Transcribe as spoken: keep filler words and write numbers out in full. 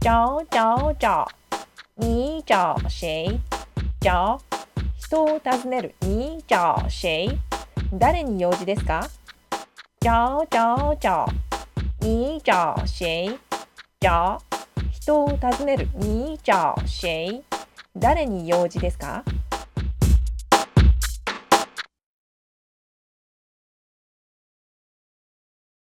找找找。你找谁？找。人を尋ねる。你找谁？誰に用事ですか？找找找。你找谁？找。人を尋ねる。你找谁？誰に用事ですか？